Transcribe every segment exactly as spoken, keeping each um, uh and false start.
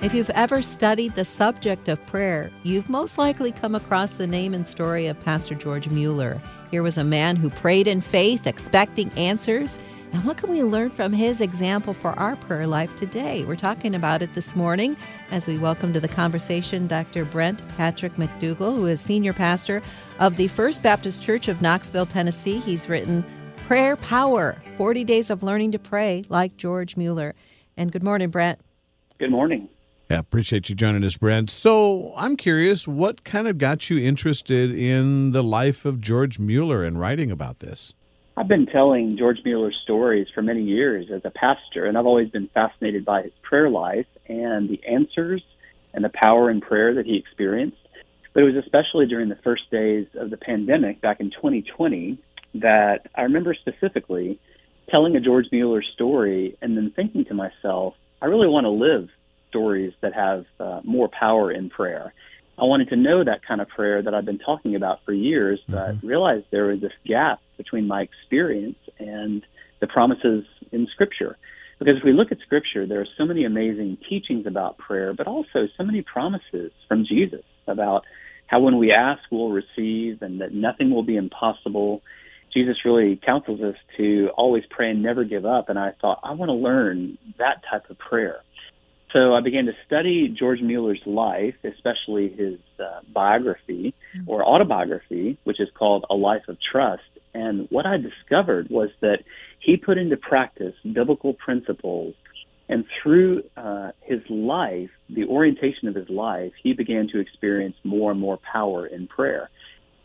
If you've ever studied the subject of prayer, you've most likely come across the name and story of Pastor George Mueller. Here was a man who prayed in faith, expecting answers. And what can we learn from his example for our prayer life today? We're talking about it this morning as we welcome to the conversation Doctor Brent Patrick McDougall, who is senior pastor of the First Baptist Church of Knoxville, Tennessee. He's written Prayer Power, forty days of Learning to Pray Like George Mueller. And good morning, Brent. Good morning. Yeah, appreciate you joining us, Brent. So I'm curious, what kind of got you interested in the life of George Mueller and writing about this? I've been telling George Mueller's stories for many years as a pastor, and I've always been fascinated by his prayer life and the answers and the power in prayer that he experienced. But it was especially during the first days of the pandemic back in twenty twenty that I remember specifically telling a George Mueller story and then thinking to myself, I really want to live stories that have uh, more power in prayer. I wanted to know that kind of prayer that I've been talking about for years, but mm-hmm. realized there was this gap between my experience and the promises in Scripture. Because if we look at Scripture, there are so many amazing teachings about prayer, but also so many promises from Jesus about how when we ask, we'll receive, and that nothing will be impossible. Jesus really counsels us to always pray and never give up, and I thought, I want to learn that type of prayer. So I began to study George Mueller's life, especially his uh, biography or autobiography, which is called A Life of Trust. And what I discovered was that he put into practice biblical principles, and through uh, his life, the orientation of his life, he began to experience more and more power in prayer.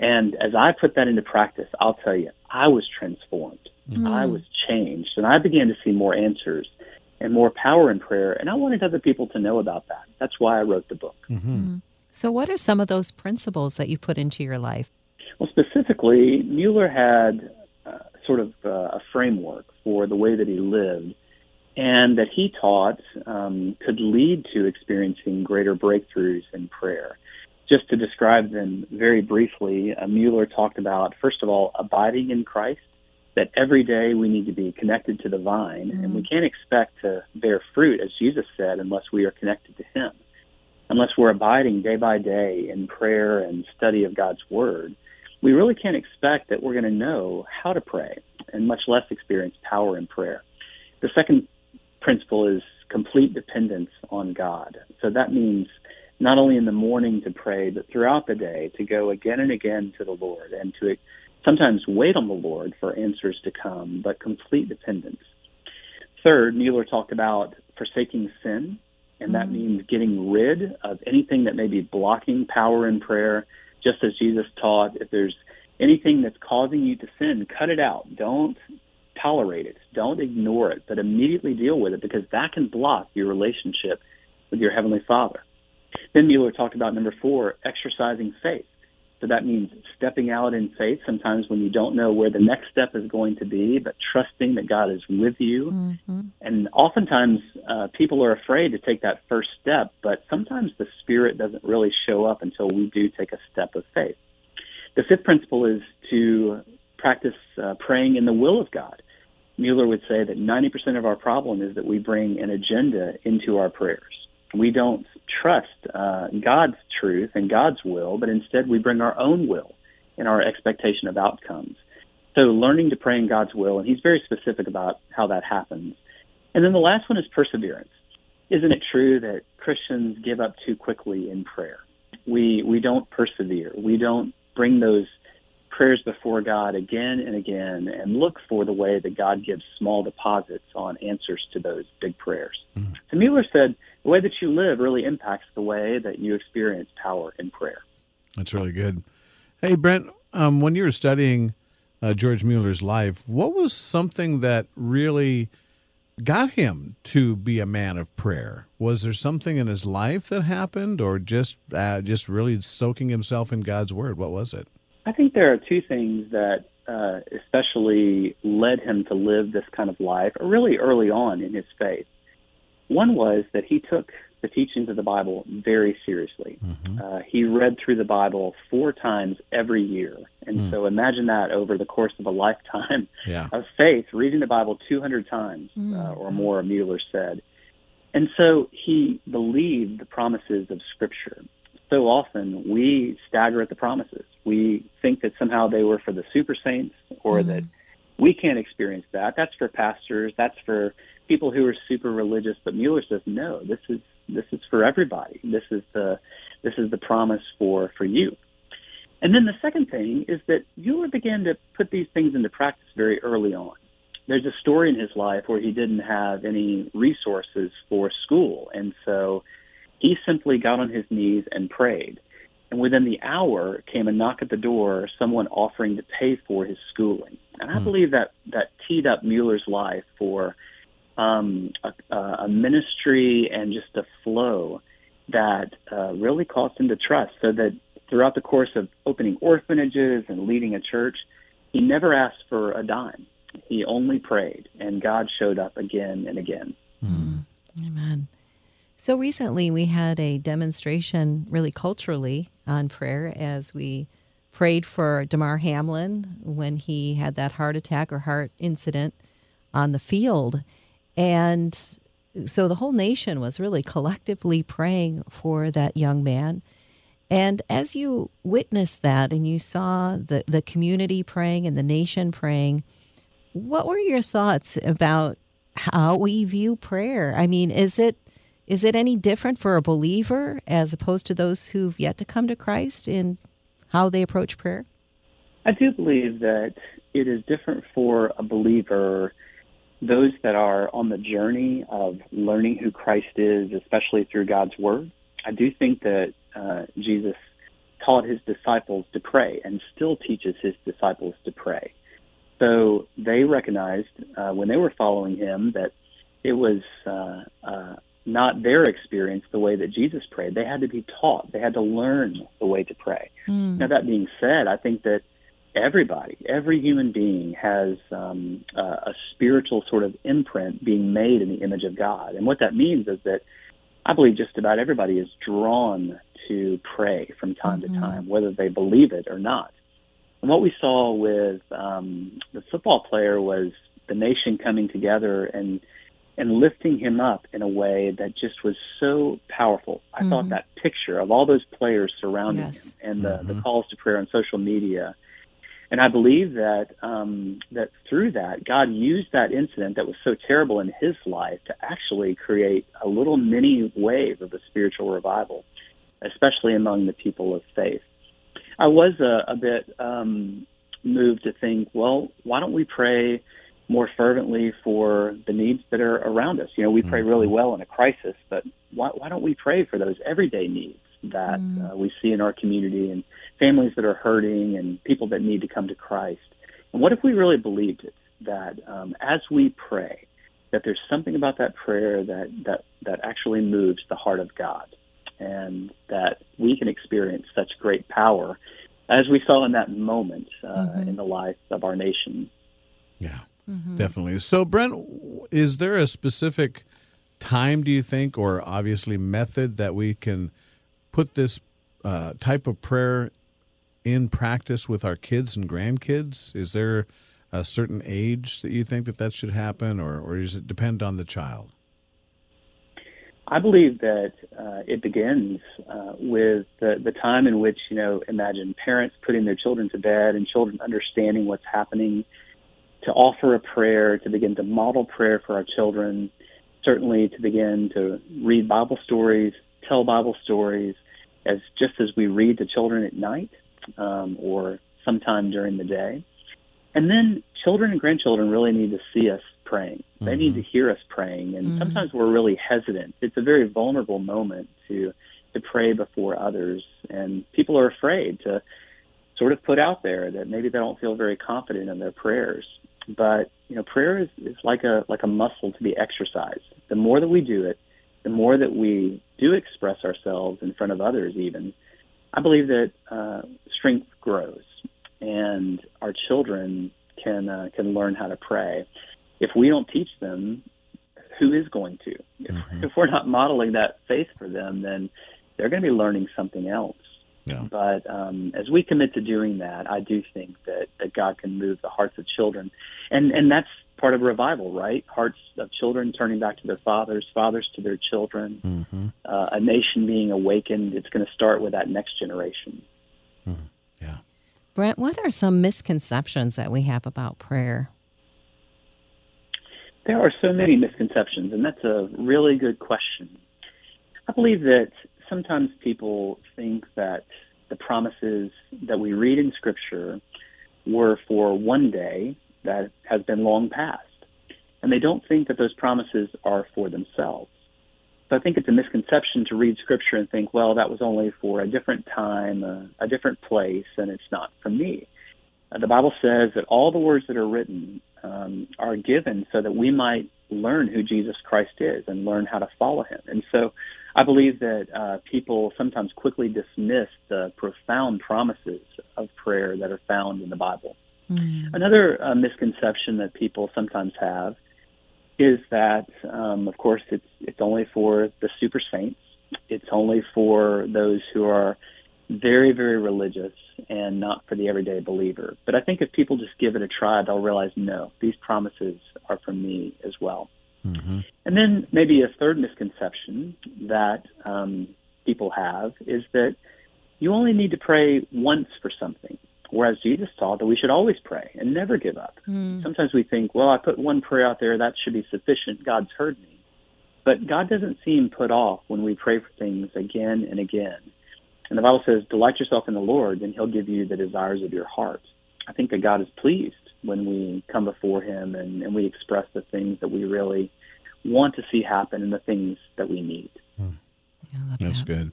And as I put that into practice, I'll tell you, I was transformed. Mm. I was changed. And I began to see more answers and more power in prayer. And I wanted other people to know about that. That's why I wrote the book. Mm-hmm. Mm-hmm. So what are some of those principles that you put into your life? Well, specifically, Mueller had uh, sort of uh, a framework for the way that he lived and that he taught um, could lead to experiencing greater breakthroughs in prayer. Just to describe them very briefly, uh, Mueller talked about, first of all, abiding in Christ, that every day we need to be connected to the vine, mm-hmm. and we can't expect to bear fruit, as Jesus said, unless we are connected to him, unless we're abiding day by day in prayer and study of God's word. We really can't expect that we're going to know how to pray, and much less experience power in prayer. The second principle is complete dependence on God. So that means not only in the morning to pray, but throughout the day to go again and again to the Lord and to sometimes wait on the Lord for answers to come, but complete dependence. Third, Mueller talked about forsaking sin, and that mm-hmm. means getting rid of anything that may be blocking power in prayer, just as Jesus taught. If there's anything that's causing you to sin, cut it out. Don't tolerate it. Don't ignore it, but immediately deal with it, because that can block your relationship with your Heavenly Father. Then Mueller talked about, number four, exercising faith. So that means stepping out in faith, sometimes when you don't know where the next step is going to be, but trusting that God is with you. Mm-hmm. And oftentimes uh, people are afraid to take that first step, but sometimes the Spirit doesn't really show up until we do take a step of faith. The fifth principle is to practice uh, praying in the will of God. Mueller would say that ninety percent of our problem is that we bring an agenda into our prayers. We don't trust uh, God's truth and God's will, but instead we bring our own will and our expectation of outcomes. So learning to pray in God's will, and he's very specific about how that happens. And then the last one is perseverance. Isn't it true that Christians give up too quickly in prayer? We we don't persevere. We don't bring those prayers before God again and again and look for the way that God gives small deposits on answers to those big prayers. Mm-hmm. So Mueller said, the way that you live really impacts the way that you experience power in prayer. That's really good. Hey, Brent, um, when you were studying uh, George Mueller's life, what was something that really got him to be a man of prayer? Was there something in his life that happened, or just uh, just really soaking himself in God's word? What was it? I think there are two things that uh, especially led him to live this kind of life really early on in his faith. One was that he took the teachings of the Bible very seriously. Mm-hmm. Uh, he read through the Bible four times every year. And mm. so imagine that over the course of a lifetime yeah. of faith, reading the Bible two hundred times mm. uh, or more, Mueller said. And so he believed the promises of Scripture. So often we stagger at the promises. We think that somehow they were for the super saints, or mm-hmm. that we can't experience that. That's for pastors. That's for people who are super religious. But Mueller says, no, this is this is for everybody. This is the this is the promise for, for you. And then the second thing is that Mueller began to put these things into practice very early on. There's a story in his life where he didn't have any resources for school, and so he simply got on his knees and prayed. And within the hour came a knock at the door, someone offering to pay for his schooling. And I mm. believe that that teed up Mueller's life for um, a, a ministry and just a flow that uh, really caused him to trust, so that throughout the course of opening orphanages and leading a church, he never asked for a dime. He only prayed, and God showed up again and again. Mm. Amen. So recently we had a demonstration really culturally on prayer as we prayed for Damar Hamlin when he had that heart attack or heart incident on the field. And so the whole nation was really collectively praying for that young man. And as you witnessed that and you saw the, the community praying and the nation praying, what were your thoughts about how we view prayer? I mean, is it Is it any different for a believer as opposed to those who've yet to come to Christ in how they approach prayer? I do believe that it is different for a believer, those that are on the journey of learning who Christ is, especially through God's Word. I do think that uh, Jesus taught his disciples to pray and still teaches his disciples to pray. So they recognized uh, when they were following him that it was uh, uh not their experience the way that Jesus prayed. They had to be taught. They had to learn the way to pray. Mm. Now, that being said, I think that everybody, every human being has um, a, a spiritual sort of imprint being made in the image of God. And what that means is that I believe just about everybody is drawn to pray from time mm-hmm. to time, whether they believe it or not. And what we saw with um, the football player was the nation coming together and and lifting him up in a way that just was so powerful. I mm-hmm. thought that picture of all those players surrounding yes. him and the, mm-hmm. the calls to prayer on social media. And I believe that um, that through that, God used that incident that was so terrible in his life to actually create a little mini wave of a spiritual revival, especially among the people of faith. I was a, a bit um, moved to think, well, why don't we pray more fervently for the needs that are around us? You know, we pray really well in a crisis, but why, why don't we pray for those everyday needs that mm. uh, we see in our community, and families that are hurting, and people that need to come to Christ? And what if we really believed it, that um, as we pray, that there's something about that prayer that, that, that actually moves the heart of God, and that we can experience such great power as we saw in that moment uh, mm-hmm. in the life of our nation? Yeah. Mm-hmm. Definitely. So, Brent, is there a specific time, do you think, or obviously method that we can put this uh, type of prayer in practice with our kids and grandkids? Is there a certain age that you think that that should happen, or, or does it depend on the child? I believe that uh, it begins uh, with the, the time in which, you know, imagine parents putting their children to bed and children understanding what's happening, to offer a prayer, to begin to model prayer for our children, certainly to begin to read Bible stories, tell Bible stories, as just as we read to children at night um, or sometime during the day. And then children and grandchildren really need to see us praying. Mm-hmm. They need to hear us praying, and mm-hmm. sometimes we're really hesitant. It's a very vulnerable moment to to pray before others, and people are afraid to sort of put out there that maybe they don't feel very confident in their prayers. But, you know, prayer is, is like a like a muscle to be exercised. The more that we do it, the more that we do express ourselves in front of others even, I believe that uh, strength grows, and our children can uh, can learn how to pray. If we don't teach them, who is going to? Mm-hmm. If, if we're not modeling that faith for them, then they're going to be learning something else. Yeah. But um, as we commit to doing that, I do think that, that God can move the hearts of children. And and that's part of revival, right? Hearts of children turning back to their fathers, fathers to their children, mm-hmm. uh, a nation being awakened. It's going to start with that next generation. Mm-hmm. Yeah. Brent, what are some misconceptions that we have about prayer? There are so many misconceptions, and that's a really good question. I believe that sometimes people think that the promises that we read in Scripture were for one day that has been long past, and they don't think that those promises are for themselves. So I think it's a misconception to read Scripture and think, well, that was only for a different time, a, a different place, and it's not for me. Uh, the Bible says that all the words that are written um, are given so that we might learn who Jesus Christ is and learn how to follow him. And so I believe that uh, people sometimes quickly dismiss the profound promises of prayer that are found in the Bible. Mm-hmm. Another uh, misconception that people sometimes have is that, um, of course, it's it's only for the super saints. It's only for those who are very, very religious and not for the everyday believer. But I think if people just give it a try, they'll realize, no, these promises are for me as well. Mm-hmm. And then maybe a third misconception that um, people have is that you only need to pray once for something, whereas Jesus taught that we should always pray and never give up. Mm. Sometimes we think, well, I put one prayer out there, that should be sufficient, God's heard me. But God doesn't seem put off when we pray for things again and again. And the Bible says, delight yourself in the Lord, and he'll give you the desires of your heart. I think that God is pleased when we come before him and, and we express the things that we really want to see happen and the things that we need. Hmm. I love That's that. Good.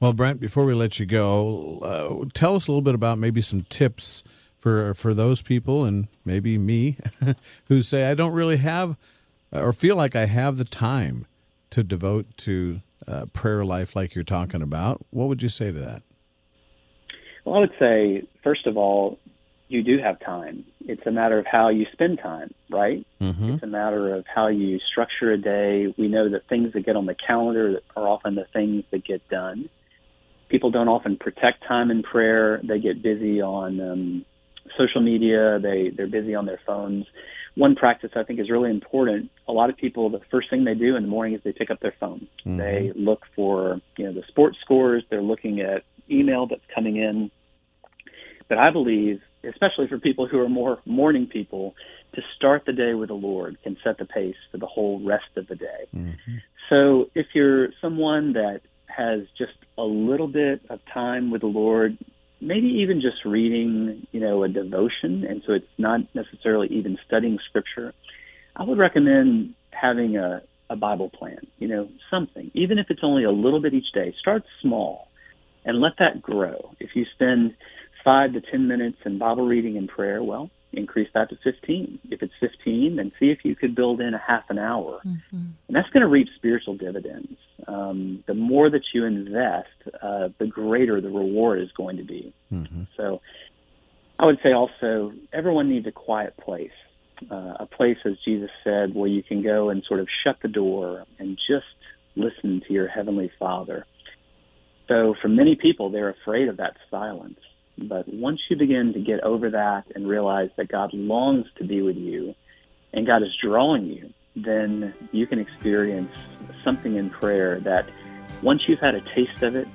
Well, Brent, before we let you go, uh, tell us a little bit about maybe some tips for, for those people and maybe me who say, I don't really have or feel like I have the time to devote to Uh, prayer life like you're talking about. What would you say to that? Well, I would say, first of all, you do have time. It's a matter of how you spend time, right? Mm-hmm. It's a matter of how you structure a day. We know that things that get on the calendar are often the things that get done. People don't often protect time in prayer. They get busy on um, social media. They, they're busy on their phones. One practice I think is really important. A lot of people, the first thing they do in the morning is they pick up their phone. Mm-hmm. They look for, you know, the sports scores. They're looking at email that's coming in. But I believe, especially for people who are more morning people, to start the day with the Lord can set the pace for the whole rest of the day. Mm-hmm. So if you're someone that has just a little bit of time with the Lord, maybe even just reading, you know, a devotion, and so it's not necessarily even studying Scripture, I would recommend having a, a Bible plan, you know, something. Even if it's only a little bit each day, start small and let that grow. If you spend five to ten minutes in Bible reading and prayer, well, increase that to fifteen. If it's fifteen, then see if you could build in a half an hour. Mm-hmm. And that's going to reap spiritual dividends. Um, the more that you invest, uh, the greater the reward is going to be. Mm-hmm. So I would say also, everyone needs a quiet place, uh, a place, as Jesus said, where you can go and sort of shut the door and just listen to your Heavenly Father. So for many people, they're afraid of that silence. But once you begin to get over that and realize that God longs to be with you and God is drawing you, then you can experience something in prayer that once you've had a taste of it,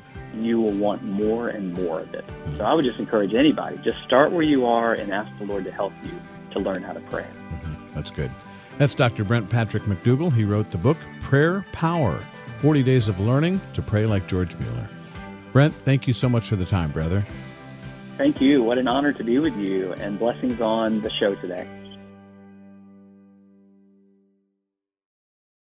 you will want more and more of it. So I would just encourage anybody, just start where you are and ask the Lord to help you to learn how to pray. Mm-hmm. That's good. That's Doctor Brent Patrick McDougall. He wrote the book, Prayer Power, forty Days of Learning to Pray Like George Mueller. Brent, thank you so much for the time, brother. Thank you. What an honor to be with you, and blessings on the show today.